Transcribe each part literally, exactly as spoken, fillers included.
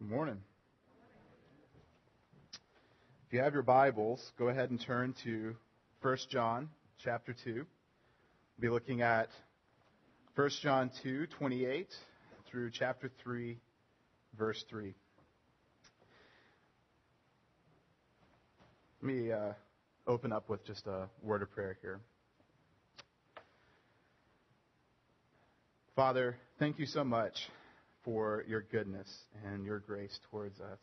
Good morning. If you have your Bibles, go ahead and turn to First John chapter two. We'll be looking at First John two twenty-eight through chapter three, verse three. Let me uh, open up with just a word of prayer here. Father, thank you so much for your goodness and your grace towards us.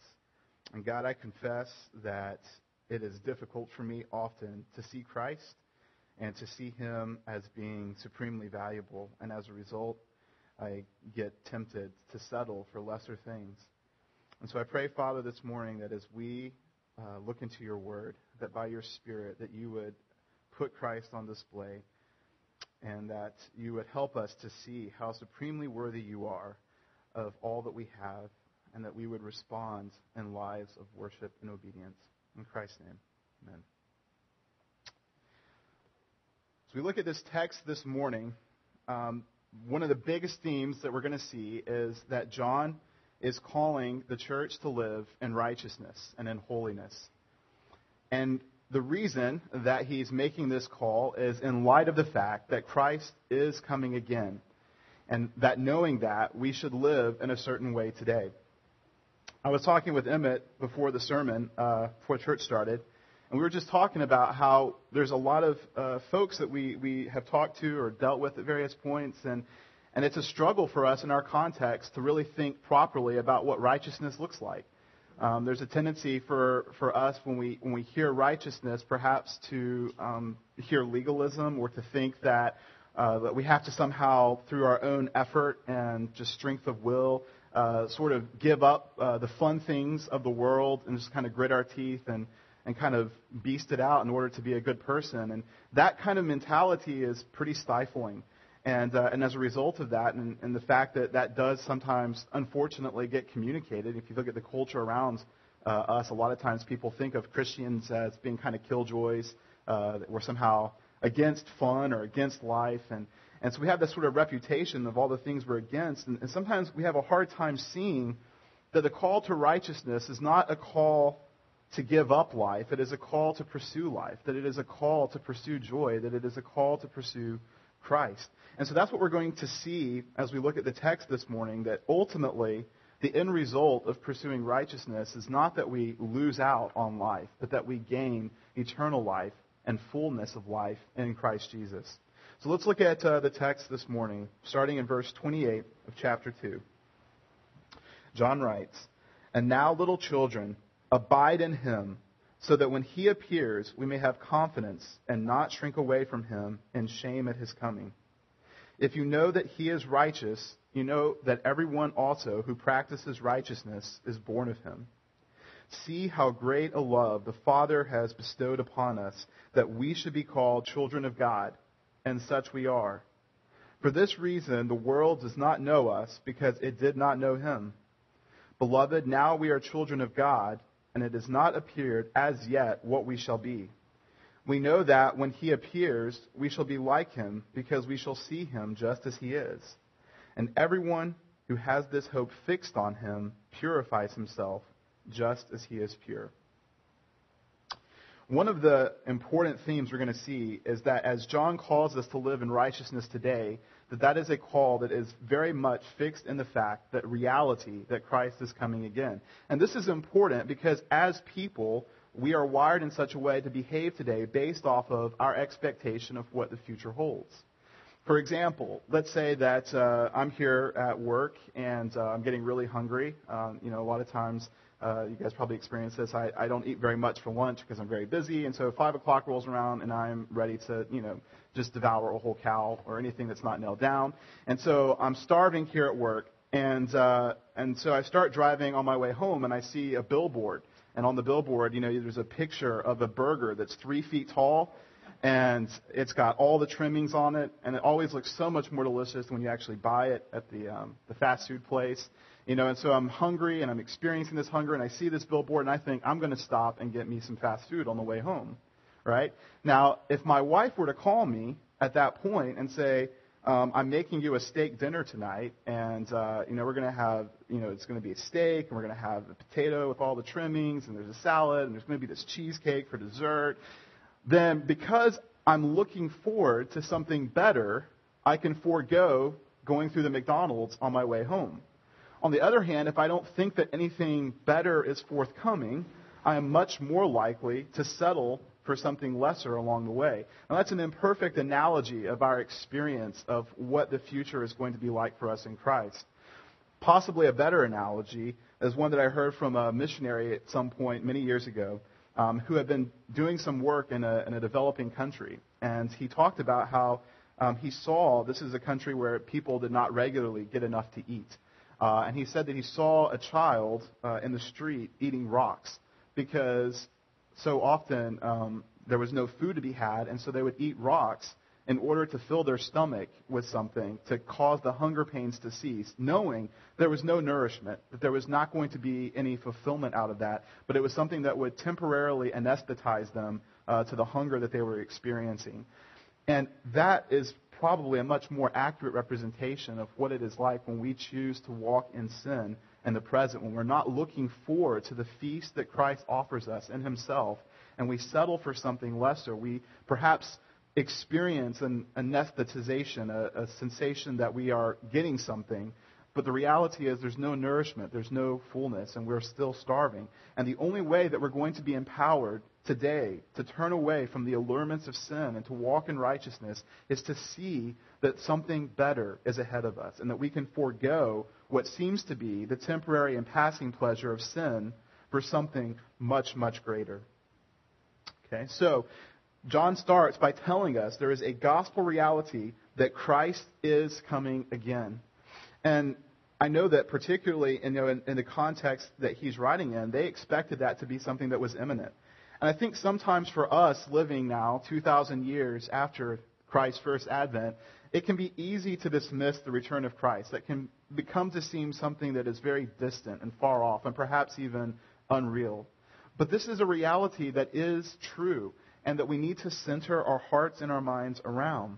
And God, I confess that it is difficult for me often to see Christ and to see him as being supremely valuable. And as a result, I get tempted to settle for lesser things. And so I pray, Father, this morning that as we uh, look into your word, that by your Spirit, that you would put Christ on display and that you would help us to see how supremely worthy you are of all that we have, and that we would respond in lives of worship and obedience. In Christ's name, amen. As we look at this text this morning, um, one of the biggest themes that we're going to see is that John is calling the church to live in righteousness and in holiness. And the reason that he's making this call is in light of the fact that Christ is coming again, and that knowing that, we should live in a certain way today. I was talking with Emmett before the sermon, uh, before church started, and we were just talking about how there's a lot of uh, folks that we, we have talked to or dealt with at various points, and, and it's a struggle for us in our context to really think properly about what righteousness looks like. Um, there's a tendency for, for us when we when we hear righteousness perhaps to um, hear legalism or to think that Uh, that we have to somehow, through our own effort and just strength of will, uh, sort of give up uh, the fun things of the world and just kind of grit our teeth and, and kind of beast it out in order to be a good person. And that kind of mentality is pretty stifling. And uh, and as a result of that, and, and the fact that that does sometimes, unfortunately, get communicated, if you look at the culture around uh, us, a lot of times people think of Christians as being kind of killjoys, uh, that we're somehow against fun or against life. And, and so we have this sort of reputation of all the things we're against. And, and sometimes we have a hard time seeing that the call to righteousness is not a call to give up life. It is a call to pursue life, that it is a call to pursue joy, that it is a call to pursue Christ. And so that's what we're going to see as we look at the text this morning, that ultimately the end result of pursuing righteousness is not that we lose out on life, but that we gain eternal life and fullness of life in Christ Jesus. So let's look at uh, the text this morning, starting in verse twenty-eight of chapter two. John writes, "And now, little children, abide in him, so that when he appears, we may have confidence and not shrink away from him in shame at his coming. If you know that he is righteous, you know that everyone also who practices righteousness is born of him. See how great a love the Father has bestowed upon us, that we should be called children of God, and such we are. For this reason, the world does not know us, because it did not know him. Beloved, now we are children of God, and it has not appeared as yet what we shall be. We know that when he appears, we shall be like him, because we shall see him just as he is. And everyone who has this hope fixed on him purifies himself, just as he is pure." One of the important themes we're going to see is that as John calls us to live in righteousness today, that that is a call that is very much fixed in the fact that reality, that Christ is coming again. And this is important because as people, we are wired in such a way to behave today based off of our expectation of what the future holds. For example, let's say that uh, I'm here at work and uh, I'm getting really hungry. Um, you know, a lot of times, Uh, you guys probably experience this. I, I don't eat very much for lunch because I'm very busy. And so five o'clock rolls around and I'm ready to, you know, just devour a whole cow or anything that's not nailed down. And so I'm starving here at work. And uh, and so I start driving on my way home and I see a billboard. And on the billboard, you know, there's a picture of a burger that's three feet tall. And it's got all the trimmings on it. And it always looks so much more delicious when you actually buy it at the um, the fast food place. You know, and so I'm hungry and I'm experiencing this hunger and I see this billboard and I think I'm going to stop and get me some fast food on the way home, right? Now, if my wife were to call me at that point and say, um, I'm making you a steak dinner tonight, and, uh, you know, we're going to have, you know, it's going to be a steak, and we're going to have a potato with all the trimmings, and there's a salad, and there's going to be this cheesecake for dessert, then because I'm looking forward to something better, I can forego going through the McDonald's on my way home. On the other hand, if I don't think that anything better is forthcoming, I am much more likely to settle for something lesser along the way. Now, that's an imperfect analogy of our experience of what the future is going to be like for us in Christ. Possibly a better analogy is one that I heard from a missionary at some point many years ago um, who had been doing some work in a, in a developing country. And he talked about how um, he saw this is a country where people did not regularly get enough to eat. Uh, and he said that he saw a child uh, in the street eating rocks because so often um, there was no food to be had, and so they would eat rocks in order to fill their stomach with something to cause the hunger pains to cease, knowing there was no nourishment, that there was not going to be any fulfillment out of that, but it was something that would temporarily anesthetize them uh, to the hunger that they were experiencing. And that is probably a much more accurate representation of what it is like when we choose to walk in sin in the present, when we're not looking forward to the feast that Christ offers us in himself, and we settle for something lesser. We perhaps experience an anesthetization, a, a sensation that we are getting something, but the reality is there's no nourishment, there's no fullness, and we're still starving. And the only way that we're going to be empowered today to turn away from the allurements of sin and to walk in righteousness is to see that something better is ahead of us, and that we can forego what seems to be the temporary and passing pleasure of sin for something much, much greater. Okay, so John starts by telling us there is a gospel reality that Christ is coming again. And I know that particularly in, you know, in, in the context that he's writing in, they expected that to be something that was imminent. And I think sometimes for us living now, two thousand years after Christ's first advent, it can be easy to dismiss the return of Christ. That can become to seem something that is very distant and far off and perhaps even unreal. But this is a reality that is true and that we need to center our hearts and our minds around.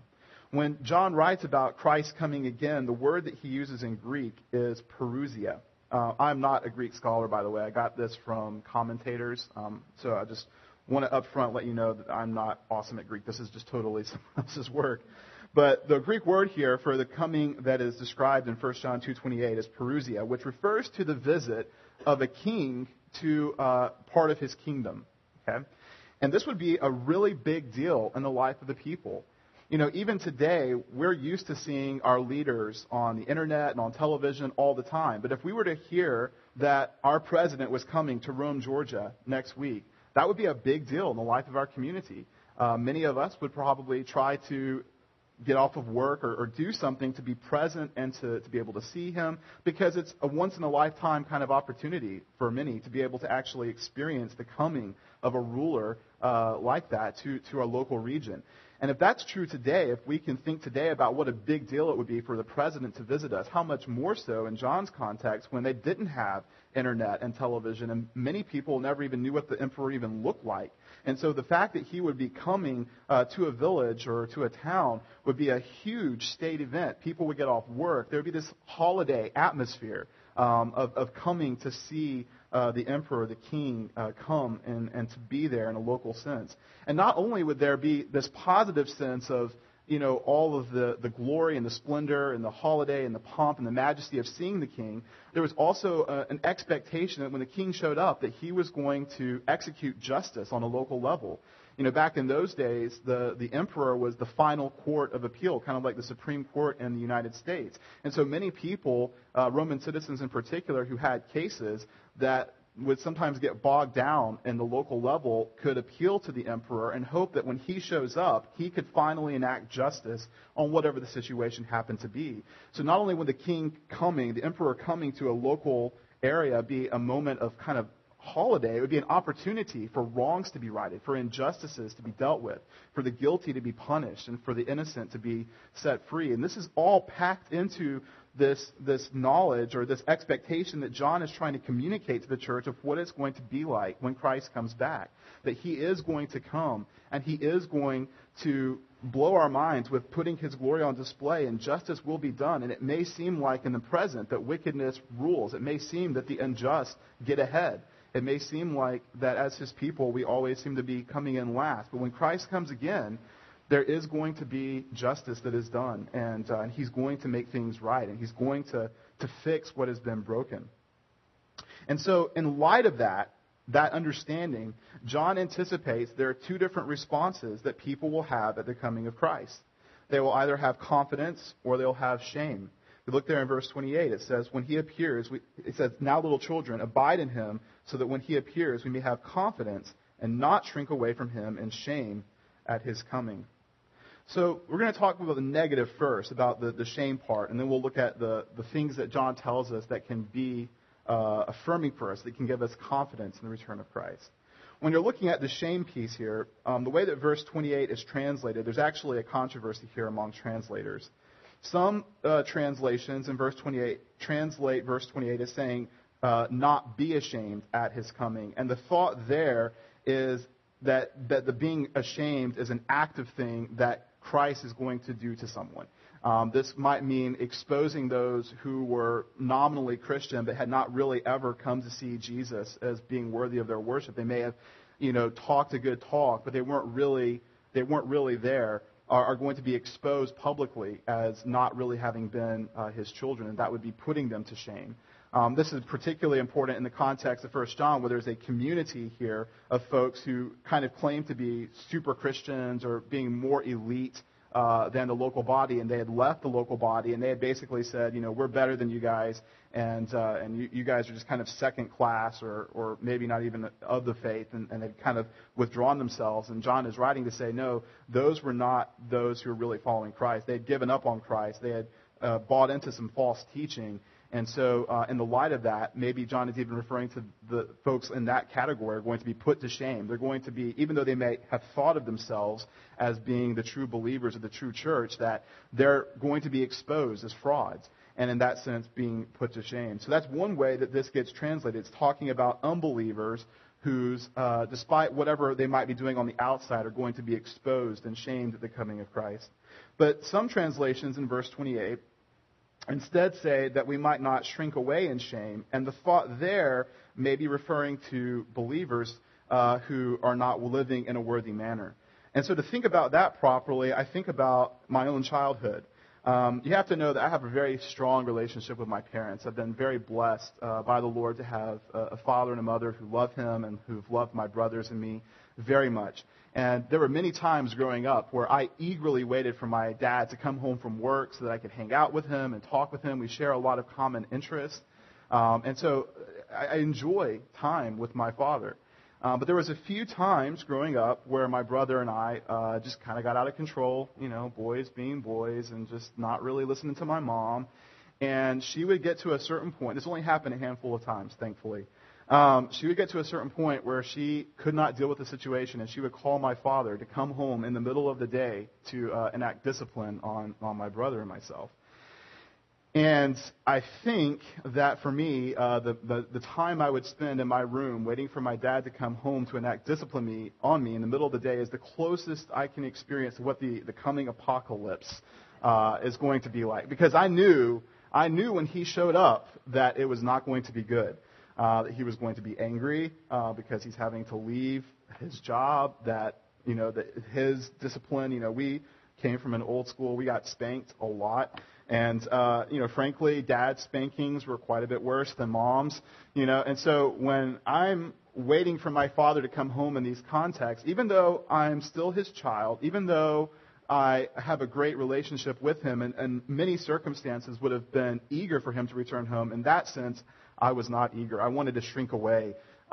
When John writes about Christ coming again, the word that he uses in Greek is parousia. Uh, I'm not a Greek scholar, by the way. I got this from commentators. Um, so I just want to up front let you know that I'm not awesome at Greek. This is just totally someone else's work. But the Greek word here for the coming that is described in First John two twenty-eight is parousia, which refers to the visit of a king to uh, part of his kingdom. Okay, and this would be a really big deal in the life of the people. You know, even today, we're used to seeing our leaders on the internet and on television all the time. But if we were to hear that our president was coming to Rome, Georgia next week, that would be a big deal in the life of our community. Uh, many of us would probably try to get off of work or, or do something to be present and to, to be able to see him, because it's a once-in-a-lifetime kind of opportunity for many to be able to actually experience the coming of a ruler uh, like that to, to our local region. And if that's true today, if we can think today about what a big deal it would be for the president to visit us, how much more so in John's context when they didn't have internet and television, and many people never even knew what the emperor even looked like. And so the fact that he would be coming uh, to a village or to a town would be a huge state event. People would get off work. There would be this holiday atmosphere um, of, of coming to see Uh, the emperor, the king, uh, come and, and to be there in a local sense. And not only would there be this positive sense of, you know, all of the, the glory and the splendor and the holiday and the pomp and the majesty of seeing the king, there was also uh, an expectation that when the king showed up that he was going to execute justice on a local level. You know, back in those days, the, the emperor was the final court of appeal, kind of like the Supreme Court in the United States. And so many people, uh, Roman citizens in particular, who had cases that would sometimes get bogged down in the local level could appeal to the emperor and hope that when he shows up, he could finally enact justice on whatever the situation happened to be. So not only would the king coming, the emperor coming to a local area be a moment of kind of holiday, it would be an opportunity for wrongs to be righted, for injustices to be dealt with, for the guilty to be punished, and for the innocent to be set free. And this is all packed into this this knowledge or this expectation that John is trying to communicate to the church of what it's going to be like when Christ comes back, that he is going to come and he is going to blow our minds with putting his glory on display, and justice will be done. And it may seem like in the present that wickedness rules. It may seem that the unjust get ahead. It may seem like that as his people, we always seem to be coming in last. But when Christ comes again, there is going to be justice that is done, and, uh, and he's going to make things right, and he's going to, to fix what has been broken. And so in light of that, that understanding, John anticipates there are two different responses that people will have at the coming of Christ. They will either have confidence or they'll have shame. You look there in verse twenty-eight. It says, when he appears, we, it says, now little children, abide in him, so that when he appears, we may have confidence and not shrink away from him in shame at his coming. So we're going to talk about the negative first, about the, the shame part, and then we'll look at the, the things that John tells us that can be Uh, affirming for us, that can give us confidence in the return of Christ. When you're looking at the shame piece here, um, the way that verse twenty-eight is translated, there's actually a controversy here among translators. Some uh, translations in verse twenty-eight translate verse twenty-eight as saying, uh, not be ashamed at his coming. And the thought there is that, that the being ashamed is an active thing that Christ is going to do to someone. Um, this might mean exposing those who were nominally Christian but had not really ever come to see Jesus as being worthy of their worship. They may have, you know, talked a good talk, but they weren't really they weren't really there. Are, are going to be exposed publicly as not really having been uh, his children, and that would be putting them to shame. Um, this is particularly important in the context of First John, where there's a community here of folks who kind of claim to be super Christians or being more elite Uh, than the local body, and they had left the local body, and they had basically said, you know, we're better than you guys, and uh, and you, you guys are just kind of second class, or or maybe not even of the faith, and, and they've kind of withdrawn themselves. And John is writing to say, no, those were not those who were really following Christ. They had given up on Christ. They had uh, bought into some false teaching. And so uh, in the light of that, maybe John is even referring to the folks in that category are going to be put to shame. They're going to be, even though they may have thought of themselves as being the true believers of the true church, that they're going to be exposed as frauds, and in that sense being put to shame. So that's one way that this gets translated. It's talking about unbelievers whose, uh, despite whatever they might be doing on the outside, are going to be exposed and shamed at the coming of Christ. But some translations in verse twenty-eight instead say that we might not shrink away in shame. And the thought there may be referring to believers uh, who are not living in a worthy manner. And so to think about that properly, I think about my own childhood. Um, you have to know that I have a very strong relationship with my parents. I've been very blessed uh, by the Lord to have a, a father and a mother who love him and who've loved my brothers and me very much. And there were many times growing up where I eagerly waited for my dad to come home from work so that I could hang out with him and talk with him. We share a lot of common interests. Um, and so I, I enjoy time with my father. Um, but there was a few times growing up where my brother and I uh, just kind of got out of control, you know, boys being boys and just not really listening to my mom. And she would get to a certain point. This only happened a handful of times, thankfully. Um, she would get to a certain point where she could not deal with the situation, and she would call my father to come home in the middle of the day to uh, enact discipline on, on my brother and myself. And I think that for me, uh, the, the, the time I would spend in my room waiting for my dad to come home to enact discipline me, on me in the middle of the day is the closest I can experience to what the, the coming apocalypse uh, is going to be like. Because I knew, I knew when he showed up that it was not going to be good. Uh, that he was going to be angry uh, because he's having to leave his job, that, you know, that his discipline, you know, we came from an old school. We got spanked a lot. And, uh, you know, frankly, dad's spankings were quite a bit worse than mom's, you know. And so when I'm waiting for my father to come home in these contexts, even though I'm still his child, even though I have a great relationship with him and, and many circumstances would have been eager for him to return home, in that sense, I was not eager. I wanted to shrink away.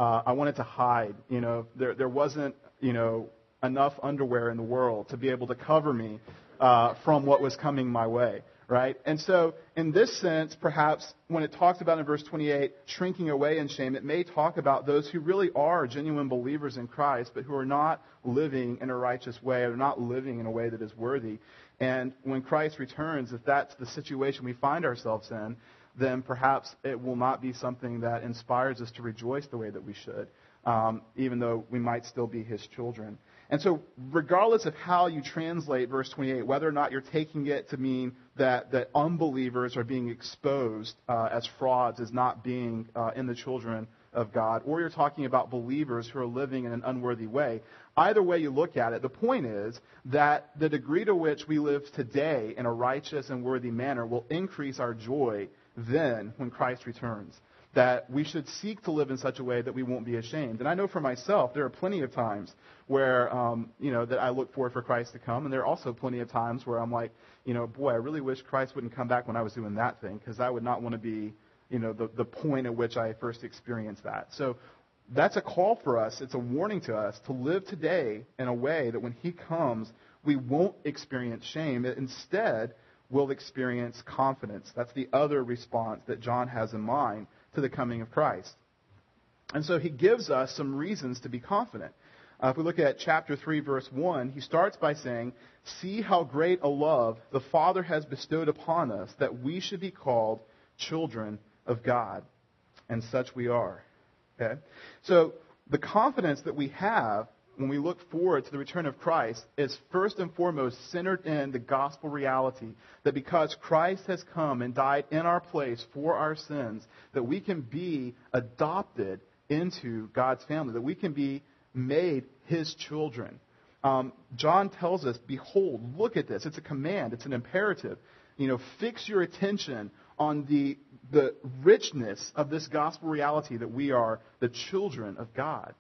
Uh, I wanted to hide. You know, there there wasn't, you know, enough underwear in the world to be able to cover me uh, from what was coming my way, right? And so in this sense, perhaps when it talks about in verse twenty-eight, shrinking away in shame, it may talk about those who really are genuine believers in Christ, but who are not living in a righteous way or not living in a way that is worthy. And when Christ returns, if that's the situation we find ourselves in, then perhaps it will not be something that inspires us to rejoice the way that we should. um, even though we might still be his children. And so regardless of how you translate verse twenty-eight, whether or not you're taking it to mean that, that unbelievers are being exposed uh, as frauds, as not being uh, in the children of God, or you're talking about believers who are living in an unworthy way, either way you look at it, the point is that the degree to which we live today in a righteous and worthy manner will increase our joy then when Christ returns, that we should seek to live in such a way that we won't be ashamed. And I know for myself, there are plenty of times where, um, you know, that I look forward for Christ to come. And there are also plenty of times where I'm like, you know, boy, I really wish Christ wouldn't come back when I was doing that thing, because I would not want to be, you know, the, the point at which I first experienced that. So that's a call for us. It's a warning to us to live today in a way that when he comes, we won't experience shame. Instead, we'll experience confidence. That's the other response that John has in mind to the coming of Christ. And so he gives us some reasons to be confident. Uh, if we look at chapter three, verse one, he starts by saying, "See how great a love the Father has bestowed upon us, that we should be called children of God." And such we are. Okay? So the confidence that we have when we look forward to the return of Christ is first and foremost centered in the gospel reality that because Christ has come and died in our place for our sins, that we can be adopted into God's family, that we can be made his children. Um, John tells us, behold, look at this. It's a command. It's an imperative. You know, fix your attention on the the richness of this gospel reality that we are the children of God.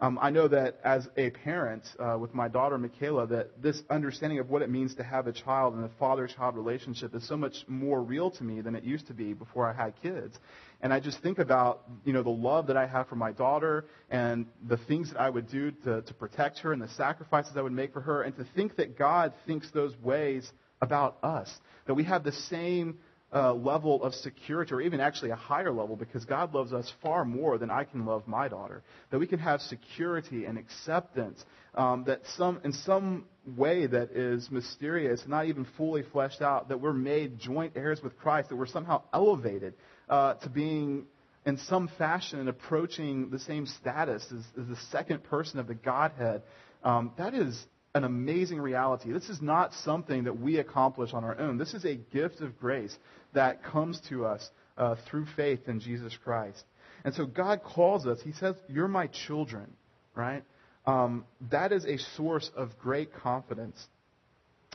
Um, I know that as a parent uh, with my daughter, Michaela, that this understanding of what it means to have a child and a father-child relationship is so much more real to me than it used to be before I had kids. And I just think about, you know, the love that I have for my daughter and the things that I would do to, to protect her and the sacrifices I would make for her. And to think that God thinks those ways about us, that we have the same uh, level of security, or even actually a higher level, because God loves us far more than I can love my daughter, that we can have security and acceptance um, that some in some way that is mysterious, not even fully fleshed out, that we're made joint heirs with Christ, that we're somehow elevated uh, to being in some fashion approaching the same status as, as the second person of the Godhead. Um, that is an amazing reality. This is not something that we accomplish on our own. This is a gift of grace that comes to us uh, through faith in Jesus Christ. And so God calls us. He says, "You're my children," right? Um, that is a source of great confidence.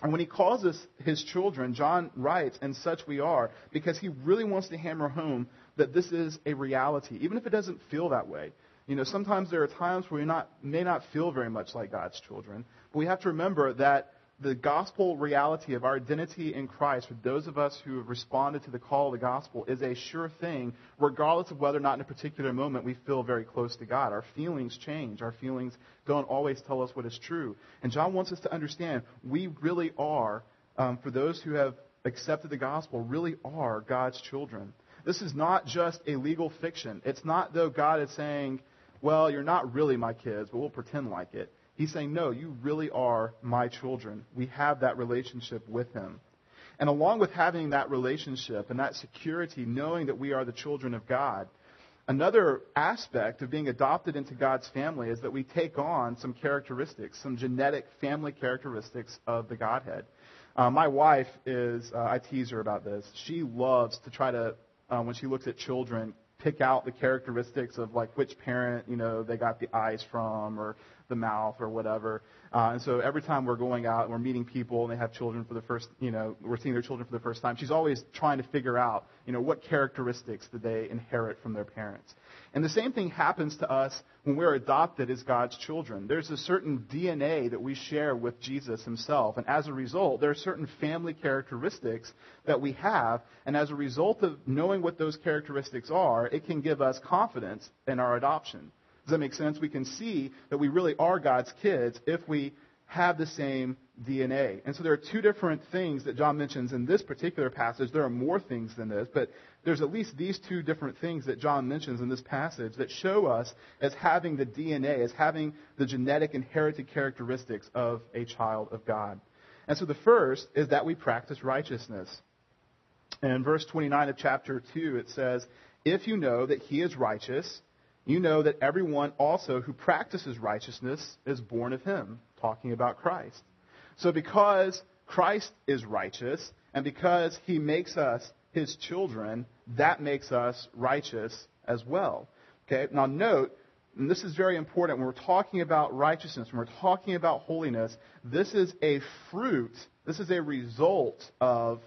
And when he calls us his children, John writes, "And such we are," because he really wants to hammer home that this is a reality, even if it doesn't feel that way. You know, sometimes there are times where we not, may not feel very much like God's children. But we have to remember that the gospel reality of our identity in Christ, for those of us who have responded to the call of the gospel, is a sure thing, regardless of whether or not in a particular moment we feel very close to God. Our feelings change. Our feelings don't always tell us what is true. And John wants us to understand we really are, um, for those who have accepted the gospel, really are God's children. This is not just a legal fiction. It's not though God is saying, "Well, you're not really my kids, but we'll pretend like it." He's saying, "No, you really are my children." We have that relationship with him. And along with having that relationship and that security, knowing that we are the children of God, another aspect of being adopted into God's family is that we take on some characteristics, some genetic family characteristics of the Godhead. Uh, my wife is, uh, I tease her about this, she loves to try to, uh, when she looks at children, pick out the characteristics of like which parent, you know, they got the eyes from or the mouth or whatever. Uh, and so every time we're going out and we're meeting people and they have children for the first, you know, we're seeing their children for the first time, she's always trying to figure out, you know, what characteristics did they inherit from their parents. And the same thing happens to us when we're adopted as God's children. There's a certain D N A that we share with Jesus himself. And as a result, there are certain family characteristics that we have. And as a result of knowing what those characteristics are, it can give us confidence in our adoption. Does that make sense? We can see that we really are God's kids if we have the same D N A. And so there are two different things that John mentions in this particular passage. There are more things than this, but there's at least these two different things that John mentions in this passage that show us as having the D N A, as having the genetic inherited characteristics of a child of God. And so the first is that we practice righteousness. In verse twenty-nine of chapter two, it says, "If you know that he is righteous, You know that everyone also who practices righteousness is born of him, talking about Christ. So because Christ is righteous, and because he makes us his children, that makes us righteous as well. Okay. Now note, and this is very important, when we're talking about righteousness, when we're talking about holiness, this is a fruit, this is a result of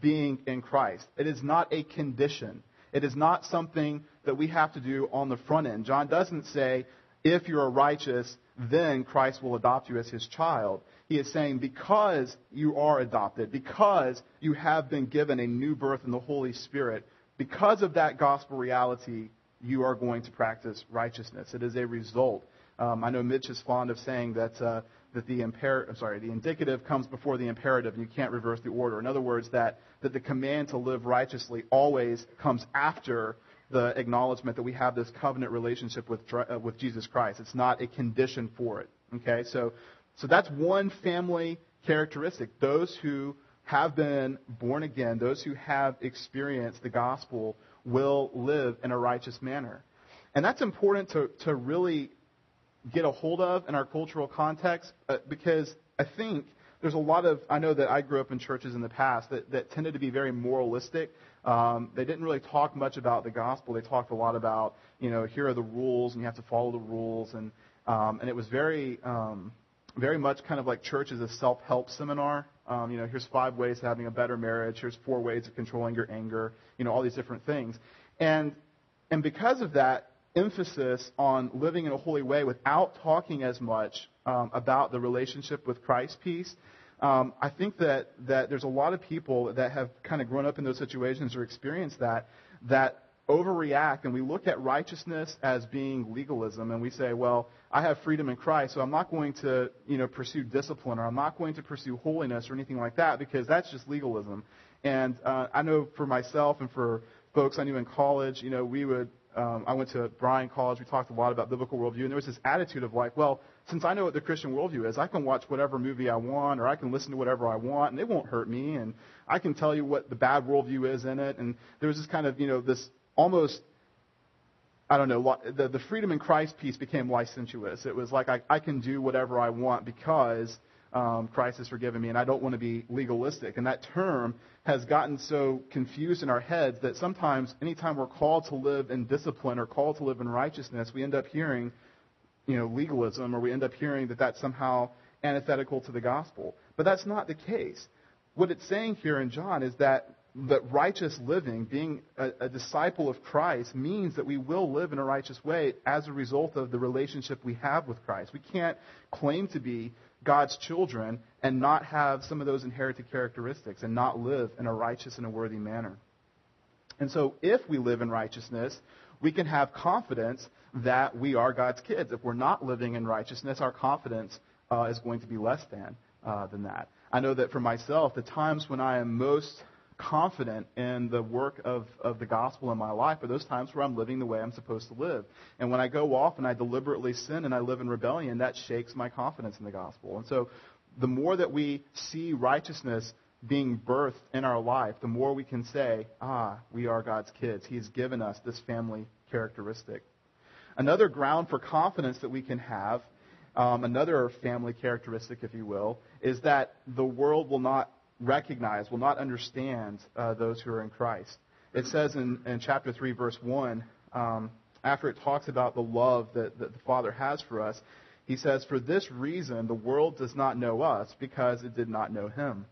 being in Christ. It is not a condition. It is not something that we have to do on the front end. John doesn't say, if you are righteous, then Christ will adopt you as his child. He is saying, because you are adopted, because you have been given a new birth in the Holy Spirit, because of that gospel reality, you are going to practice righteousness. It is a result. Um, I know Mitch is fond of saying that uh, that the imper- I'm sorry, the indicative comes before the imperative, and you can't reverse the order. In other words, that, that the command to live righteously always comes after the acknowledgement that we have this covenant relationship with uh, with Jesus Christ. It's not a condition for it. Okay, so so that's one family characteristic. Those who have been born again, those who have experienced the gospel, will live in a righteous manner. And that's important to, to really get a hold of in our cultural context, uh, because I think there's a lot of, I know that I grew up in churches in the past that, that tended to be very moralistic. Um, they didn't really talk much about the gospel. They talked a lot about, you know, here are the rules and you have to follow the rules. And um, and it was very, um, very much kind of like church as a self-help seminar. Um, you know, here's five ways to having a better marriage. Here's four ways of controlling your anger. You know, all these different things. And and because of that emphasis on living in a holy way without talking as much um, about the relationship with Christ piece, um, I think that, that there's a lot of people that have kind of grown up in those situations or experienced that, that overreact, and we look at righteousness as being legalism, and we say, well, I have freedom in Christ, so I'm not going to, you know, pursue discipline, or I'm not going to pursue holiness or anything like that, because that's just legalism. And uh, I know for myself and for folks I knew in college, you know, we would, Um, I went to Bryan College. We talked a lot about biblical worldview, and there was this attitude of like, well, since I know what the Christian worldview is, I can watch whatever movie I want, or I can listen to whatever I want, and it won't hurt me, and I can tell you what the bad worldview is in it. And there was this kind of, you know, this almost, I don't know, the, the freedom in Christ piece became licentious. It was like I, I can do whatever I want because um, Christ has forgiven me, and I don't want to be legalistic. And that term has gotten so confused in our heads that sometimes anytime we're called to live in discipline or called to live in righteousness, we end up hearing, you know, legalism, or we end up hearing that that's somehow antithetical to the gospel. But that's not the case. What it's saying here in John is that, that righteous living, being a, a disciple of Christ, means that we will live in a righteous way as a result of the relationship we have with Christ. We can't claim to be God's children and not have some of those inherited characteristics and not live in a righteous and a worthy manner. And so if we live in righteousness, we can have confidence that we are God's kids. If we're not living in righteousness, our confidence uh, is going to be less than, uh, than that. I know that for myself, the times when I am most confident in the work of, of the gospel in my life are those times where I'm living the way I'm supposed to live. And when I go off and I deliberately sin and I live in rebellion, that shakes my confidence in the gospel. And so the more that we see righteousness being birthed in our life, the more we can say, ah, we are God's kids. He's given us this family characteristic. Another ground for confidence that we can have, um, another family characteristic, if you will, is that the world will not recognize, will not understand uh, those who are in Christ. It says in, in chapter three, verse one, um, after it talks about the love that, that the Father has for us, he says, "For this reason, the world does not know us, because it did not know him."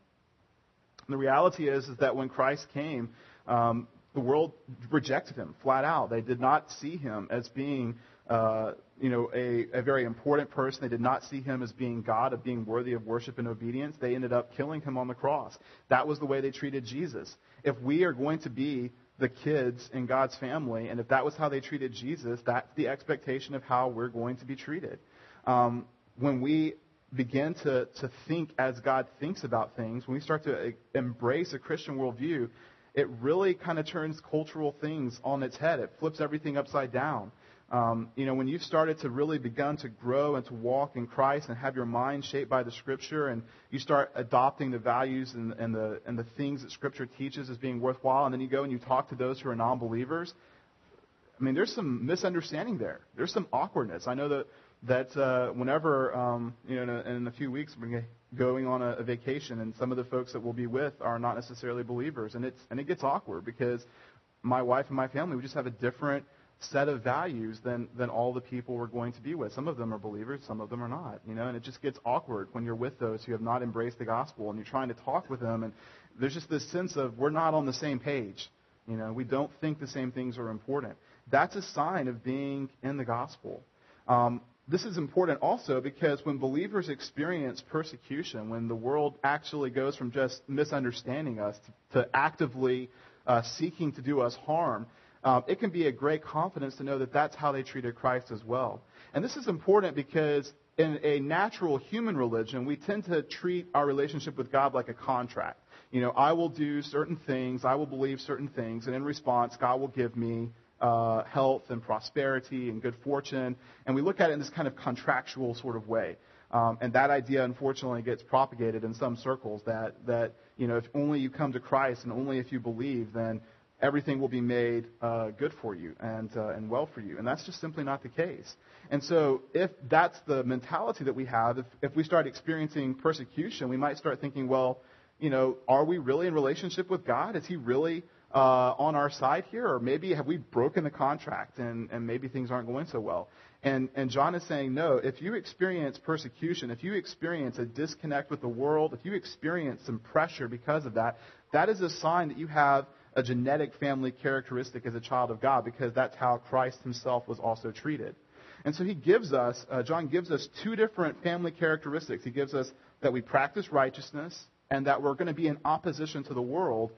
And the reality is, is that when Christ came, um, the world rejected him flat out. They did not see him as being Uh, you know, a, a very important person. They did not see him as being God, of being worthy of worship and obedience. They ended up killing him on the cross. That was the way they treated Jesus. If we are going to be the kids in God's family, and if that was how they treated Jesus, that's the expectation of how we're going to be treated. Um, when we begin to, to think as God thinks about things, when we start to embrace a Christian worldview, it really kind of turns cultural things on its head. It flips everything upside down. Um, you know, when you've started to really begun to grow and to walk in Christ and have your mind shaped by the Scripture, and you start adopting the values and, and the and the things that Scripture teaches as being worthwhile, and then you go and you talk to those who are non-believers, I mean, there's some misunderstanding there. There's some awkwardness. I know that that uh, whenever, um, you know, in a, in a few weeks we're going on a, a vacation, and some of the folks that we'll be with are not necessarily believers, and it's and it gets awkward because my wife and my family, we just have a different set of values than than all the people we're going to be with. Some of them are believers, some of them are not, you know, and it just gets awkward when you're with those who have not embraced the gospel and you're trying to talk with them, and there's just this sense of we're not on the same page. You know, we don't think the same things are important. That's a sign of being in the gospel. Um, this is important also because when believers experience persecution, when the world actually goes from just misunderstanding us to, to actively uh, seeking to do us harm, Um, it can be a great confidence to know that that's how they treated Christ as well. And this is important because in a natural human religion, we tend to treat our relationship with God like a contract. You know, I will do certain things, I will believe certain things, and in response, God will give me uh, health and prosperity and good fortune. And we look at it in this kind of contractual sort of way. Um, and that idea, unfortunately, gets propagated in some circles that, that, you know, if only you come to Christ and only if you believe, then everything will be made uh, good for you and uh, and well for you. And that's just simply not the case. And so if that's the mentality that we have, if, if we start experiencing persecution, we might start thinking, well, you know, are we really in relationship with God? Is he really uh, on our side here? Or maybe have we broken the contract and, and maybe things aren't going so well? And and John is saying, no, if you experience persecution, if you experience a disconnect with the world, if you experience some pressure because of that, that is a sign that you have a genetic family characteristic as a child of God, because that's how Christ himself was also treated. And so he gives us, uh, John gives us two different family characteristics. He gives us that we practice righteousness and that we're going to be in opposition to the world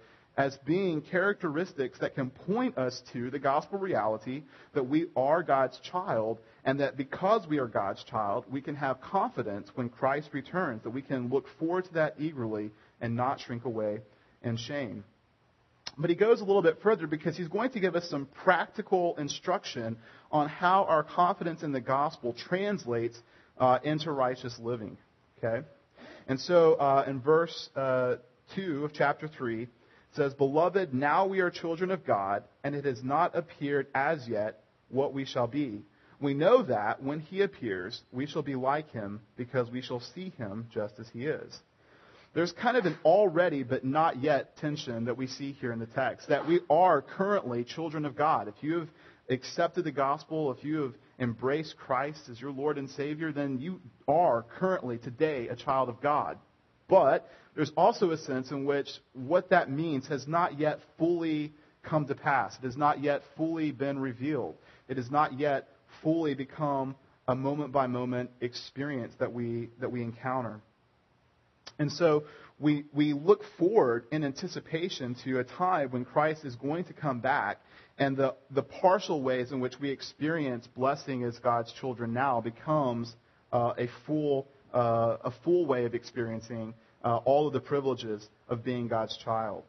as being characteristics that can point us to the gospel reality that we are God's child, and that because we are God's child, we can have confidence when Christ returns, that we can look forward to that eagerly and not shrink away in shame. But he goes a little bit further because he's going to give us some practical instruction on how our confidence in the gospel translates uh, into righteous living. Okay, and so uh, in verse uh, two of chapter three, it says, "Beloved, now we are children of God, and it has not appeared as yet what we shall be. We know that when he appears, we shall be like him, because we shall see him just as he is." There's kind of an already but not yet tension that we see here in the text, that we are currently children of God. If you have accepted the gospel, if you have embraced Christ as your Lord and Savior, then you are currently today a child of God. But there's also a sense in which what that means has not yet fully come to pass. It has not yet fully been revealed. It has not yet fully become a moment-by-moment experience that we that we encounter. And so we we look forward in anticipation to a time when Christ is going to come back, and the, the partial ways in which we experience blessing as God's children now becomes uh, a full uh, a full way of experiencing uh, all of the privileges of being God's child.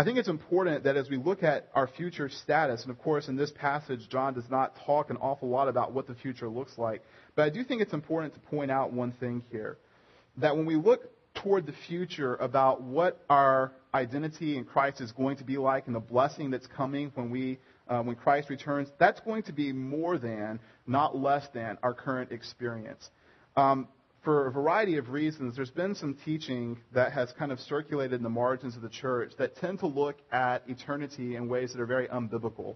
I think it's important that as we look at our future status, and of course in this passage John does not talk an awful lot about what the future looks like, but I do think it's important to point out one thing here, that when we look toward the future about what our identity in Christ is going to be like and the blessing that's coming when we uh, when Christ returns, that's going to be more than, not less than, our current experience. Um, for a variety of reasons, there's been some teaching that has kind of circulated in the margins of the church that tend to look at eternity in ways that are very unbiblical.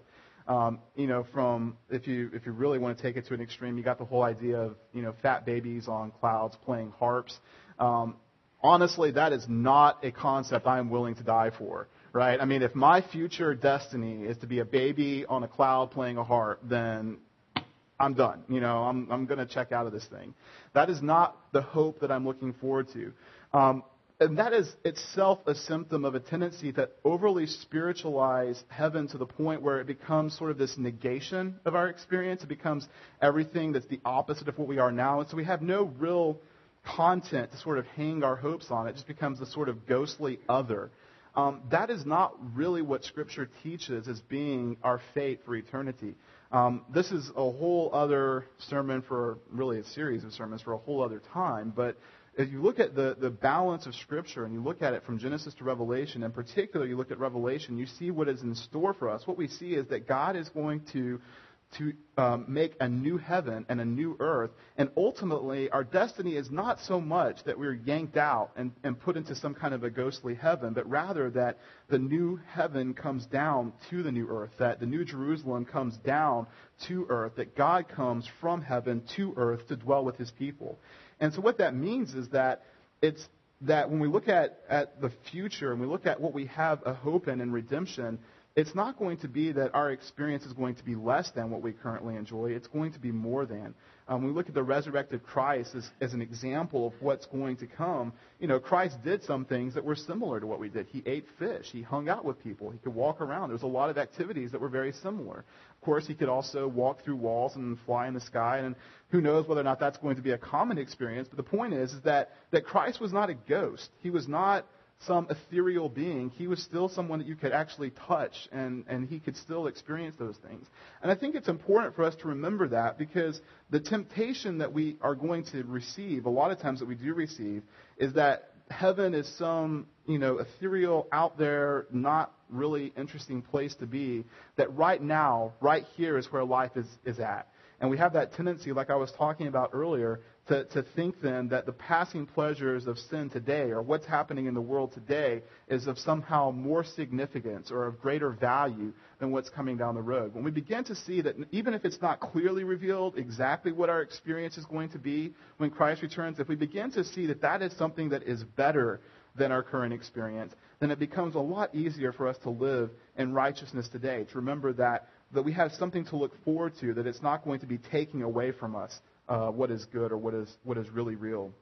Um, you know, from if you if you really want to take it to an extreme, you got the whole idea of, you know, fat babies on clouds playing harps. Um, Honestly, that is not a concept I am willing to die for, right? I mean, if my future destiny is to be a baby on a cloud playing a harp, then I'm done. You know, I'm I'm going to check out of this thing. That is not the hope that I'm looking forward to. Um, and that is itself a symptom of a tendency to overly spiritualize heaven to the point where it becomes sort of this negation of our experience. It becomes everything that's the opposite of what we are now. And so we have no real content to sort of hang our hopes on. It just becomes a sort of ghostly other. Um, that is not really what Scripture teaches as being our fate for eternity. Um, this is a whole other sermon for, really a series of sermons for a whole other time, but if you look at the, the balance of Scripture and you look at it from Genesis to Revelation, in particular, you look at Revelation, you see what is in store for us. What we see is that God is going to, to um, make a new heaven and a new earth. And ultimately, our destiny is not so much that we're yanked out and, and put into some kind of a ghostly heaven, but rather that the new heaven comes down to the new earth, that the new Jerusalem comes down to earth, that God comes from heaven to earth to dwell with his people. And so what that means is that it's that when we look at, at the future and we look at what we have a hope in and redemption, it's not going to be that our experience is going to be less than what we currently enjoy. It's going to be more than. Um, we look at the resurrected Christ as, as an example of what's going to come. You know, Christ did some things that were similar to what we did. He ate fish. He hung out with people. He could walk around. There was a lot of activities that were very similar. Of course, he could also walk through walls and fly in the sky, and who knows whether or not that's going to be a common experience. But the point is, is that, that Christ was not a ghost. He was not some ethereal being. He was still someone that you could actually touch, and, and he could still experience those things. And I think it's important for us to remember that, because the temptation that we are going to receive, a lot of times that we do receive, is that heaven is some, you know, ethereal, out there, not really interesting place to be, that right now, right here is where life is, is at. And we have that tendency, like I was talking about earlier, to, to think then that the passing pleasures of sin today, or what's happening in the world today, is of somehow more significance or of greater value than what's coming down the road. When we begin to see that, even if it's not clearly revealed exactly what our experience is going to be when Christ returns, if we begin to see that that is something that is better than our current experience, then it becomes a lot easier for us to live in righteousness today, to remember that that we have something to look forward to, that it's not going to be taking away from us uh, what is good or what is what is really real.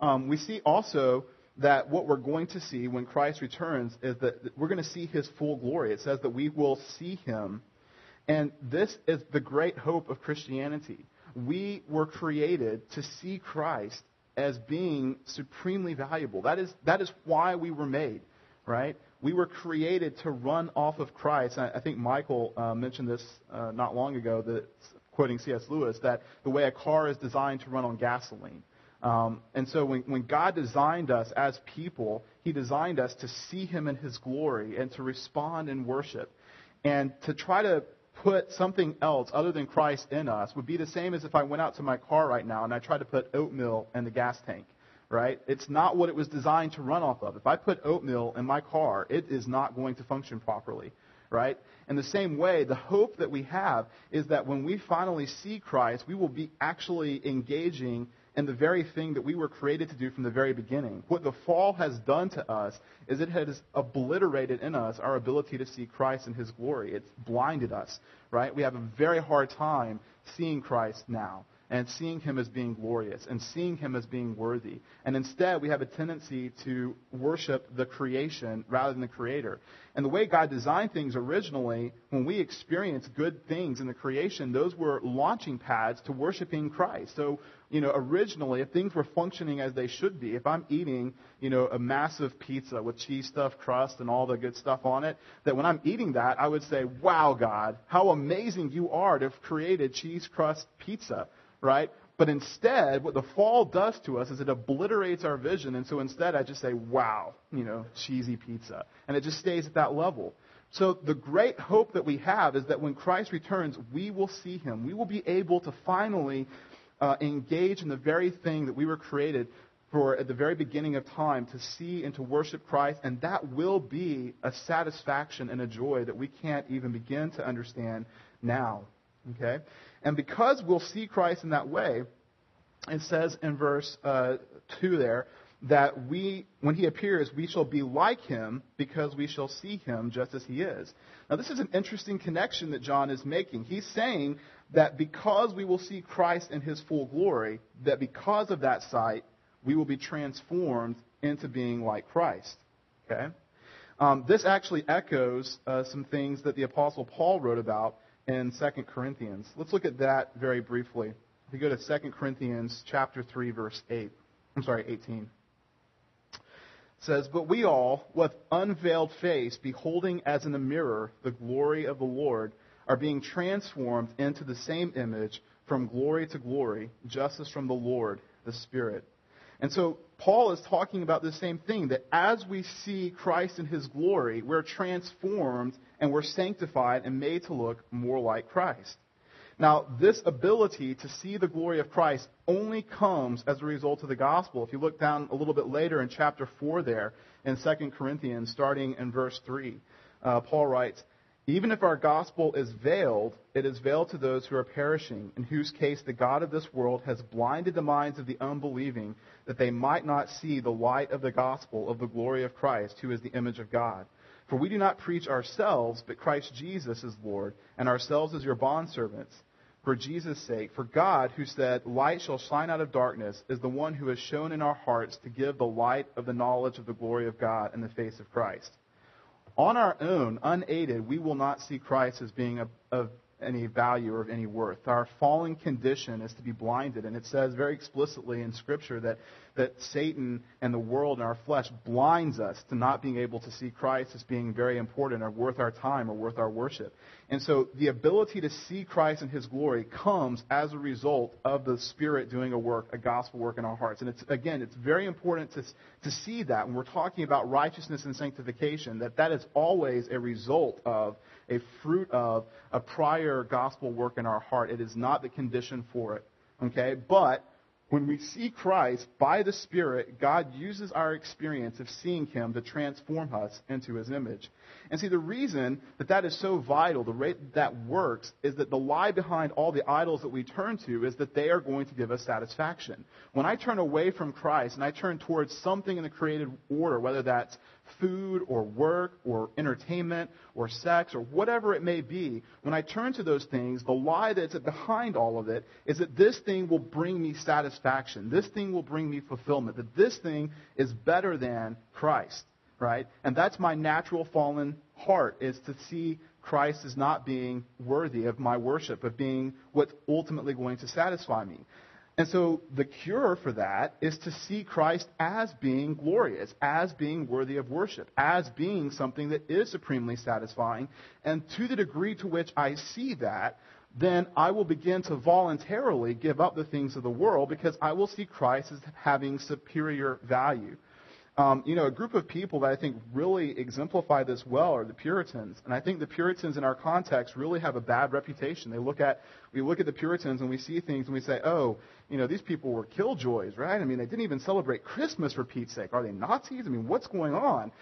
Um, we see also that what we're going to see when Christ returns is that we're going to see his full glory. It says that we will see him. And this is the great hope of Christianity. We were created to see Christ as being supremely valuable. That is, that is why we were made, right? We were created to run off of Christ. I think Michael uh, mentioned this uh, not long ago, that, quoting C S Lewis, that the way a car is designed to run on gasoline. Um, and so when, when God designed us as people, he designed us to see him in his glory and to respond in worship. And to try to put something else other than Christ in us would be the same as if I went out to my car right now and I tried to put oatmeal in the gas tank. Right? It's not what it was designed to run off of. If I put oatmeal in my car, it is not going to function properly, right? In the same way, the hope that we have is that when we finally see Christ, we will be actually engaging in the very thing that we were created to do from the very beginning. What the fall has done to us is it has obliterated in us our ability to see Christ in his glory. It's blinded us, right? We have a very hard time seeing Christ now, and seeing him as being glorious, and seeing him as being worthy. And instead, we have a tendency to worship the creation rather than the creator. And the way God designed things originally, when we experience good things in the creation, those were launching pads to worshiping Christ. So, you know, originally, if things were functioning as they should be, if I'm eating, you know, a massive pizza with cheese stuffed crust and all the good stuff on it, that when I'm eating that, I would say, wow, God, how amazing you are to have created cheese crust pizza. Right? But instead, what the fall does to us is it obliterates our vision. And so instead, I just say, wow, you know, cheesy pizza. And it just stays at that level. So the great hope that we have is that when Christ returns, we will see him. We will be able to finally uh, engage in the very thing that we were created for at the very beginning of time, to see and to worship Christ. And that will be a satisfaction and a joy that we can't even begin to understand now. Okay, and because we'll see Christ in that way, it says in verse uh, two there that we, when he appears, we shall be like him because we shall see him just as he is. Now, this is an interesting connection that John is making. He's saying that because we will see Christ in his full glory, that because of that sight, we will be transformed into being like Christ. Okay, um, this actually echoes uh, some things that the Apostle Paul wrote about in Second Corinthians. Let's look at that very briefly. If you go to Second Corinthians chapter three, verse eight. I'm sorry, eighteen. It says, "But we all, with unveiled face, beholding as in a mirror the glory of the Lord, are being transformed into the same image from glory to glory, just as from the Lord, the Spirit. And so Paul is talking about the same thing, that as we see Christ in his glory, we're transformed and we're sanctified and made to look more like Christ. Now, this ability to see the glory of Christ only comes as a result of the gospel. If you look down a little bit later in chapter four there, in Second Corinthians, starting in verse three, uh, Paul writes, "Even if our gospel is veiled, it is veiled to those who are perishing, in whose case the God of this world has blinded the minds of the unbelieving, that they might not see the light of the gospel of the glory of Christ, who is the image of God. For we do not preach ourselves, but Christ Jesus is Lord, and ourselves as your bondservants, for Jesus' sake. For God, who said, 'Light shall shine out of darkness,' is the one who has shown in our hearts to give the light of the knowledge of the glory of God in the face of Christ." On our own, unaided, we will not see Christ as being of, of any value or of any worth. Our fallen condition is to be blinded, and it says very explicitly in Scripture that, that Satan and the world and our flesh blinds us to not being able to see Christ as being very important or worth our time or worth our worship. And so the ability to see Christ in his glory comes as a result of the Spirit doing a work, a gospel work in our hearts. And it's, again, it's very important to, to see that when we're talking about righteousness and sanctification, that that is always a result of, a fruit of, a prior gospel work in our heart. It is not the condition for it. Okay? But when we see Christ by the Spirit, God uses our experience of seeing him to transform us into his image. And see, the reason that that is so vital, the rate that works, is that the lie behind all the idols that we turn to is that they are going to give us satisfaction. When I turn away from Christ and I turn towards something in the created order, whether that's food or work or entertainment or sex or whatever it may be, when I turn to those things, the lie that's behind all of it is that this thing will bring me satisfaction. This thing will bring me fulfillment. That this thing is better than Christ, right? And that's my natural fallen heart, is to see Christ as not being worthy of my worship, of being what's ultimately going to satisfy me. And so the cure for that is to see Christ as being glorious, as being worthy of worship, as being something that is supremely satisfying. And to the degree to which I see that, then I will begin to voluntarily give up the things of the world, because I will see Christ as having superior value. Um, you know, a group of people that I think really exemplify this well are the Puritans. And I think the Puritans in our context really have a bad reputation. They look at, we look at the Puritans and we see things and we say, oh, you know, these people were killjoys, right? I mean, they didn't even celebrate Christmas, for Pete's sake. Are they Nazis? I mean, what's going on?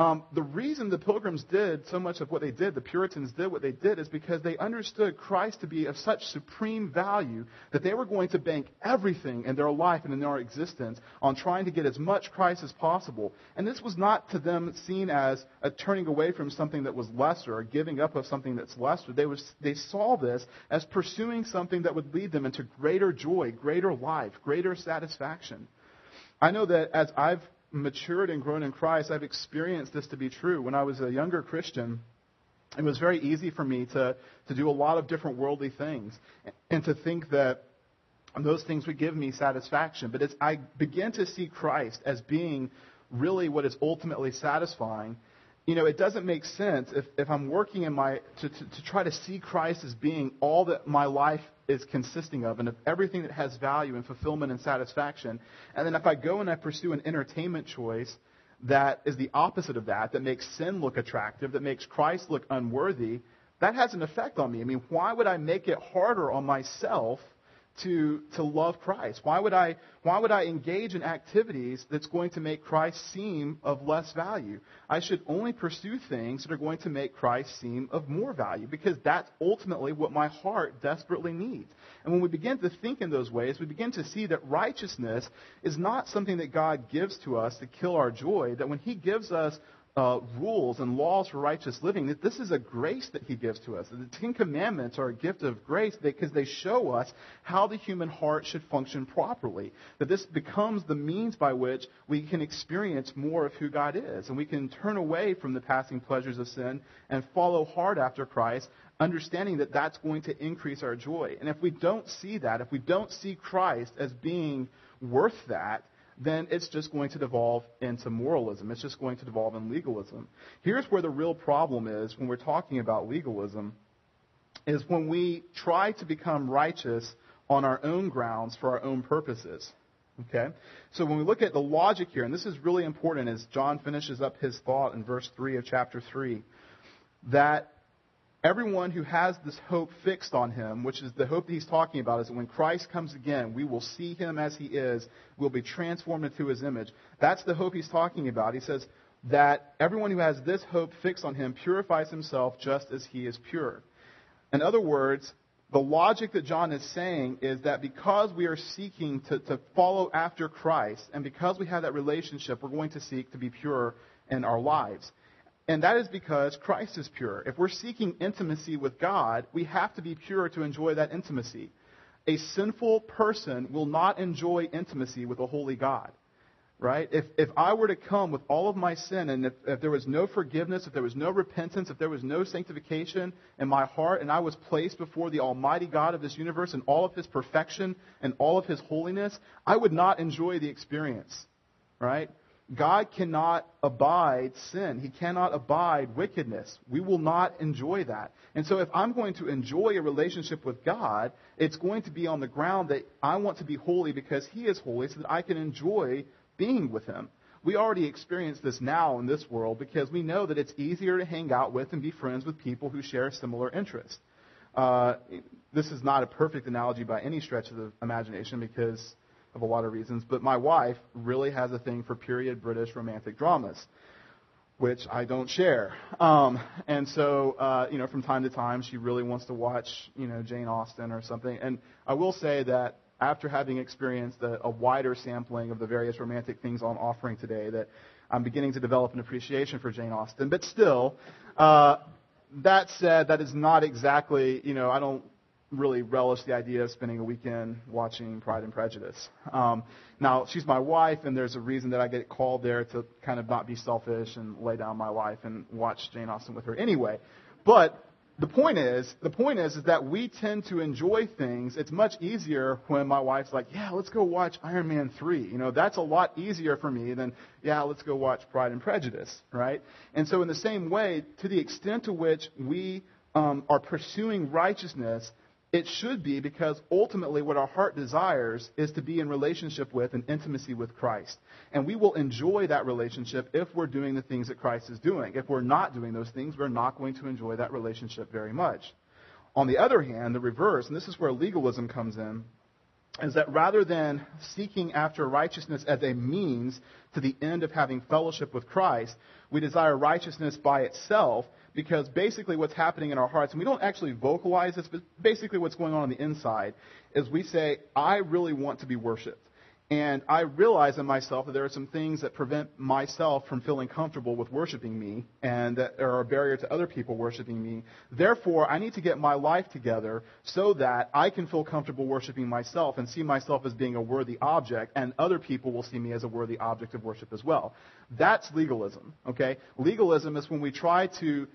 Um, the reason the Pilgrims did so much of what they did, the Puritans did what they did, is because they understood Christ to be of such supreme value that they were going to bank everything in their life and in their existence on trying to get as much Christ as possible. And this was not to them seen as a turning away from something that was lesser or giving up of something that's lesser. They, was, they saw this as pursuing something that would lead them into greater joy, greater life, greater satisfaction. I know that as I've matured and grown in Christ, I've experienced this to be true. When I was a younger Christian, it was very easy for me to, to do a lot of different worldly things and to think that those things would give me satisfaction. But as I began to see Christ as being really what is ultimately satisfying, you know, it doesn't make sense if, if I'm working in my to, to, to try to see Christ as being all that my life is consisting of, and of everything that has value and fulfillment and satisfaction. And then if I go and I pursue an entertainment choice that is the opposite of that, that makes sin look attractive, that makes Christ look unworthy, that has an effect on me. I mean, why would I make it harder on myself to to love Christ? Why would I why would I engage in activities that's going to make Christ seem of less value? I should only pursue things that are going to make Christ seem of more value, because that's ultimately what my heart desperately needs. And when we begin to think in those ways, we begin to see that righteousness is not something that God gives to us to kill our joy, that when he gives us Uh, rules and laws for righteous living, that this is a grace that he gives to us. The Ten Commandments are a gift of grace because they show us how the human heart should function properly, that this becomes the means by which we can experience more of who God is, and we can turn away from the passing pleasures of sin and follow hard after Christ, understanding that that's going to increase our joy. And if we don't see that, if we don't see Christ as being worth that, then it's just going to devolve into moralism. It's just going to devolve in legalism. Here's where the real problem is when we're talking about legalism, is when we try to become righteous on our own grounds for our own purposes. Okay? So when we look at the logic here, and this is really important as John finishes up his thought in verse three of chapter three, that everyone who has this hope fixed on him, which is the hope that he's talking about, is that when Christ comes again, we will see him as he is, we'll be transformed into his image. That's the hope he's talking about. He says that everyone who has this hope fixed on him purifies himself just as he is pure. In other words, the logic that John is saying is that because we are seeking to, to follow after Christ, and because we have that relationship, we're going to seek to be pure in our lives. And that is because Christ is pure. If we're seeking intimacy with God, we have to be pure to enjoy that intimacy. A sinful person will not enjoy intimacy with a holy God. Right? If if I were to come with all of my sin, and if, if there was no forgiveness, if there was no repentance, if there was no sanctification in my heart, and I was placed before the Almighty God of this universe and all of his perfection and all of his holiness, I would not enjoy the experience. Right? God cannot abide sin. He cannot abide wickedness. We will not enjoy that. And so if I'm going to enjoy a relationship with God, it's going to be on the ground that I want to be holy because he is holy, so that I can enjoy being with him. We already experience this now in this world because we know that it's easier to hang out with and be friends with people who share similar interests. Uh, this is not a perfect analogy by any stretch of the imagination because of a lot of reasons, but my wife really has a thing for period British romantic dramas, which I don't share. Um, and so, uh, you know, from time to time, she really wants to watch, you know, Jane Austen or something. And I will say that after having experienced a, a wider sampling of the various romantic things on offering today, that I'm beginning to develop an appreciation for Jane Austen. But still, uh, that said, that is not exactly, you know, I don't really relish the idea of spending a weekend watching Pride and Prejudice. Um, now, she's my wife, and there's a reason that I get called there to kind of not be selfish and lay down my life and watch Jane Austen with her anyway. But The point is, the point is, is that we tend to enjoy things. It's much easier when my wife's like, yeah, let's go watch Iron Man three. You know, that's a lot easier for me than, yeah, let's go watch Pride and Prejudice, right? And so in the same way, to the extent to which we um, are pursuing righteousness, it should be because ultimately what our heart desires is to be in relationship with and intimacy with Christ. And we will enjoy that relationship if we're doing the things that Christ is doing. If we're not doing those things, we're not going to enjoy that relationship very much. On the other hand, the reverse, and this is where legalism comes in, is that rather than seeking after righteousness as a means to the end of having fellowship with Christ, we desire righteousness by itself, because basically what's happening in our hearts, and we don't actually vocalize this, but basically what's going on on the inside is we say, I really want to be worshipped. And I realize in myself that there are some things that prevent myself from feeling comfortable with worshiping me, and that are a barrier to other people worshiping me. Therefore, I need to get my life together so that I can feel comfortable worshiping myself and see myself as being a worthy object, and other people will see me as a worthy object of worship as well. That's legalism, okay? Legalism is when we try to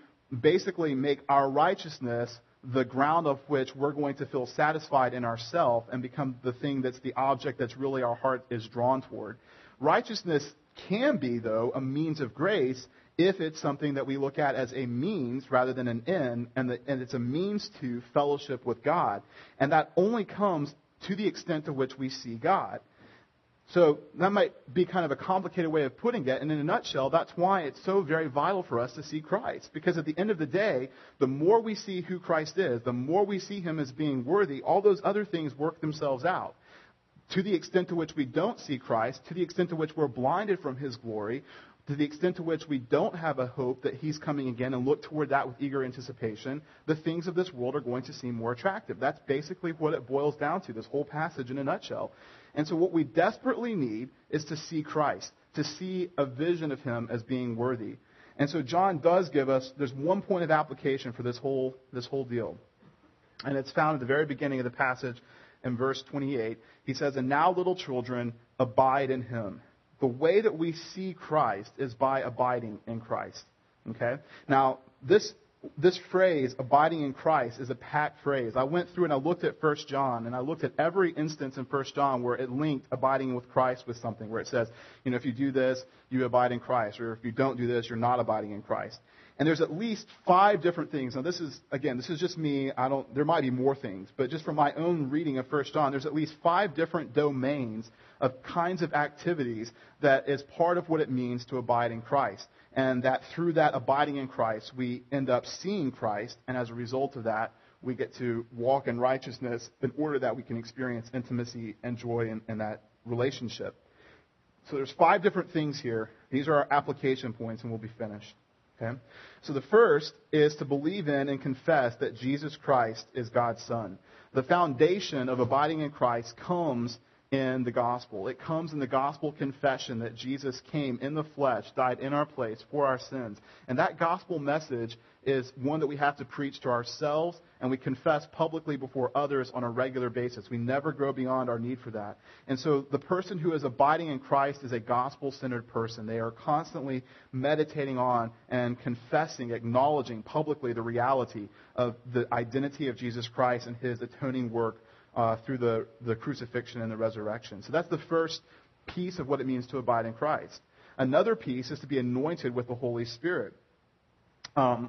basically make our righteousness the ground of which we're going to feel satisfied in ourselves and become the thing that's the object that's really our heart is drawn toward. Righteousness can be, though, a means of grace if it's something that we look at as a means rather than an end, and, the, and it's a means to fellowship with God. And that only comes to the extent to which we see God. So that might be kind of a complicated way of putting it. And in a nutshell, that's why it's so very vital for us to see Christ. Because at the end of the day, the more we see who Christ is, the more we see him as being worthy, all those other things work themselves out. To the extent to which we don't see Christ, to the extent to which we're blinded from his glory, to the extent to which we don't have a hope that he's coming again and look toward that with eager anticipation, the things of this world are going to seem more attractive. That's basically what it boils down to, this whole passage in a nutshell. And so what we desperately need is to see Christ, to see a vision of him as being worthy. And so John does give us, there's one point of application for this whole, this whole deal. And it's found at the very beginning of the passage in verse twenty-eight. He says, "And now, little children, abide in him." The way that we see Christ is by abiding in Christ, okay? Now, this this phrase, abiding in Christ, is a packed phrase. I went through and I looked at First John, and I looked at every instance in First John where it linked abiding with Christ with something, where it says, you know, if you do this, you abide in Christ, or if you don't do this, you're not abiding in Christ. And there's at least five different things. Now, this is, again, this is just me. I don't, there might be more things, but just from my own reading of First John, there's at least five different domains of kinds of activities that is part of what it means to abide in Christ. And that through that abiding in Christ, we end up seeing Christ. And as a result of that, we get to walk in righteousness in order that we can experience intimacy and joy in, in that relationship. So there's five different things here. These are our application points, and we'll be finished. Okay? So the first is to believe in and confess that Jesus Christ is God's Son. The foundation of abiding in Christ comes in the gospel. It comes in the gospel confession that Jesus came in the flesh, died in our place for our sins. And that gospel message is one that we have to preach to ourselves, and we confess publicly before others on a regular basis. We never grow beyond our need for that. And so the person who is abiding in Christ is a gospel-centered person. They are constantly meditating on and confessing, acknowledging publicly the reality of the identity of Jesus Christ and his atoning work Uh, through the, the crucifixion and the resurrection. So that's the first piece of what it means to abide in Christ. Another piece is to be anointed with the Holy Spirit. Um,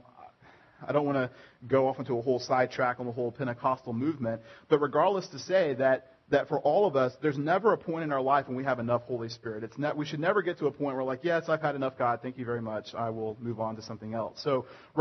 I don't want to go off into a whole sidetrack on the whole Pentecostal movement, but regardless to say that that for all of us, there's never a point in our life when we have enough Holy Spirit. It's not, we should never get to a point where like, yes, I've had enough, God. Thank you very much. I will move on to something else. So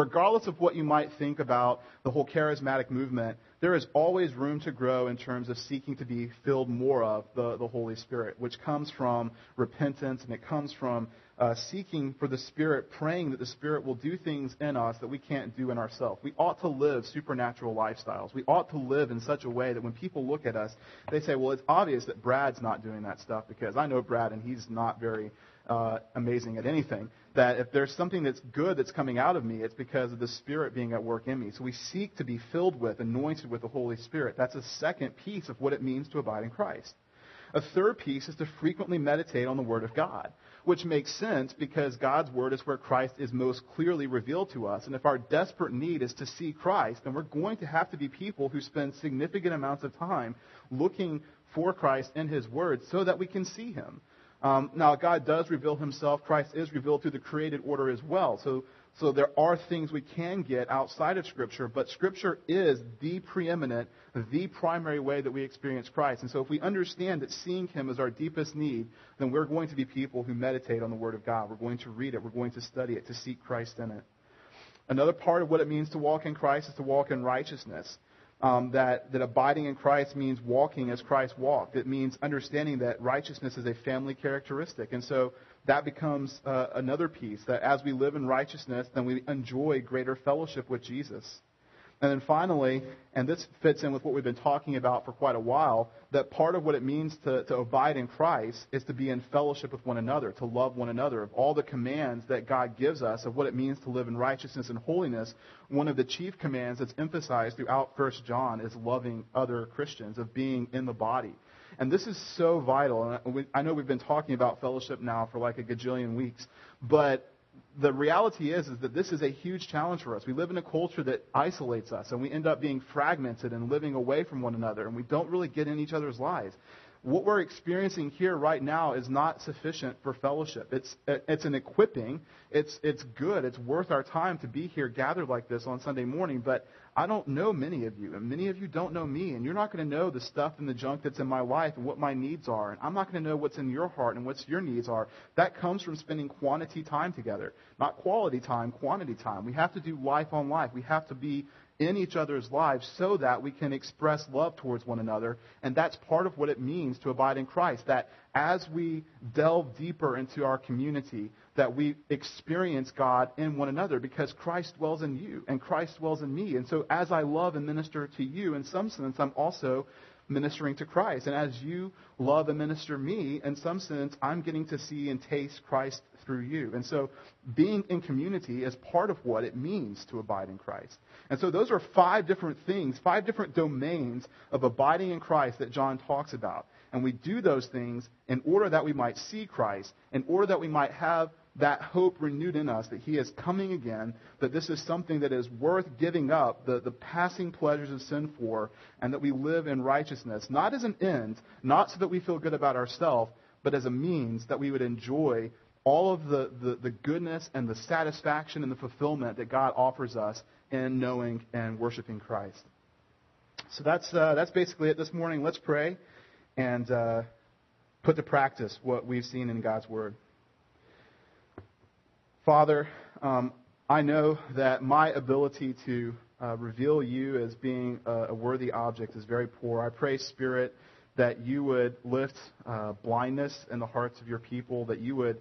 regardless of what you might think about the whole charismatic movement, there is always room to grow in terms of seeking to be filled more of the, the Holy Spirit, which comes from repentance, and it comes from uh, seeking for the Spirit, praying that the Spirit will do things in us that we can't do in ourselves. We ought to live supernatural lifestyles. We ought to live in such a way that when people look at us, they say, well, it's obvious that Brad's not doing that stuff because I know Brad and he's not very uh, amazing at anything. That if there's something that's good that's coming out of me, it's because of the Spirit being at work in me. So we seek to be filled with, anointed with the Holy Spirit. That's a second piece of what it means to abide in Christ. A third piece is to frequently meditate on the Word of God, which makes sense because God's Word is where Christ is most clearly revealed to us. And if our desperate need is to see Christ, then we're going to have to be people who spend significant amounts of time looking for Christ in His Word so that we can see Him. Um, now, God does reveal Himself. Christ is revealed through the created order as well. So, so there are things we can get outside of Scripture, but Scripture is the preeminent, the primary way that we experience Christ. And so if we understand that seeing Him is our deepest need, then we're going to be people who meditate on the Word of God. We're going to read it. We're going to study it, to seek Christ in it. Another part of what it means to walk in Christ is to walk in righteousness. Um, that, that abiding in Christ means walking as Christ walked. It means understanding that righteousness is a family characteristic. And so that becomes uh, another piece, that as we live in righteousness, then we enjoy greater fellowship with Jesus. And then finally, and this fits in with what we've been talking about for quite a while, that part of what it means to, to abide in Christ is to be in fellowship with one another, to love one another. Of all the commands that God gives us of what it means to live in righteousness and holiness, one of the chief commands that's emphasized throughout First John is loving other Christians, of being in the body. And this is so vital. And we, I know we've been talking about fellowship now for like a gajillion weeks, but the reality is, is that this is a huge challenge for us. We live in a culture that isolates us, and we end up being fragmented and living away from one another, and we don't really get in each other's lives. What we're experiencing here right now is not sufficient for fellowship. It's it's an equipping. It's it's good. It's worth our time to be here gathered like this on Sunday morning, but I don't know many of you, and many of you don't know me, and you're not going to know the stuff and the junk that's in my life and what my needs are, and I'm not going to know what's in your heart and what your needs are. That comes from spending quantity time together, not quality time, quantity time. We have to do life on life. We have to be in each other's lives so that we can express love towards one another, and that's part of what it means to abide in Christ, that as we delve deeper into our community, that we experience God in one another because Christ dwells in you and Christ dwells in me. And so as I love and minister to you, in some sense, I'm also ministering to Christ. And as you love and minister me, in some sense, I'm getting to see and taste Christ through you. And so being in community is part of what it means to abide in Christ. And so those are five different things, five different domains of abiding in Christ that John talks about. And we do those things in order that we might see Christ, in order that we might have that hope renewed in us that He is coming again, that this is something that is worth giving up, the, the passing pleasures of sin for, and that we live in righteousness, not as an end, not so that we feel good about ourselves, but as a means that we would enjoy all of the, the, the goodness and the satisfaction and the fulfillment that God offers us in knowing and worshiping Christ. So that's uh, that's basically it this morning. Let's pray and uh, put to practice what we've seen in God's Word. Father, um, I know that my ability to uh, reveal you as being a, a worthy object is very poor. I pray, Spirit, that you would lift uh, blindness in the hearts of your people, that you would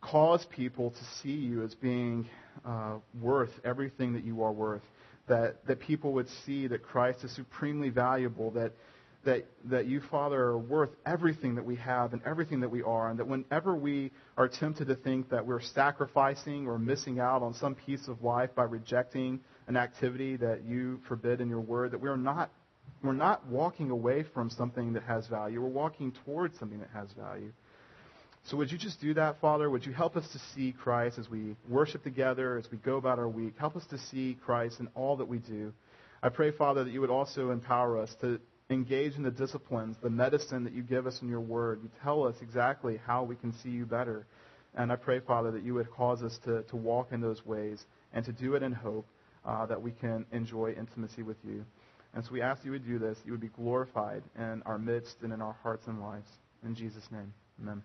cause people to see you as being uh, worth everything that you are worth, that, that people would see that Christ is supremely valuable, that that that you, Father, are worth everything that we have and everything that we are, and that whenever we are tempted to think that we're sacrificing or missing out on some piece of life by rejecting an activity that you forbid in your word, that we're not we're not walking away from something that has value. We're walking towards something that has value. So would you just do that, Father? Would you help us to see Christ as we worship together, as we go about our week? Help us to see Christ in all that we do. I pray, Father, that you would also empower us to engage in the disciplines, the medicine that you give us in your word. You tell us exactly how we can see you better. And I pray, Father, that you would cause us to, to walk in those ways and to do it in hope uh, that we can enjoy intimacy with you. And so we ask that you would do this. You would be glorified in our midst and in our hearts and lives. In Jesus' name, amen.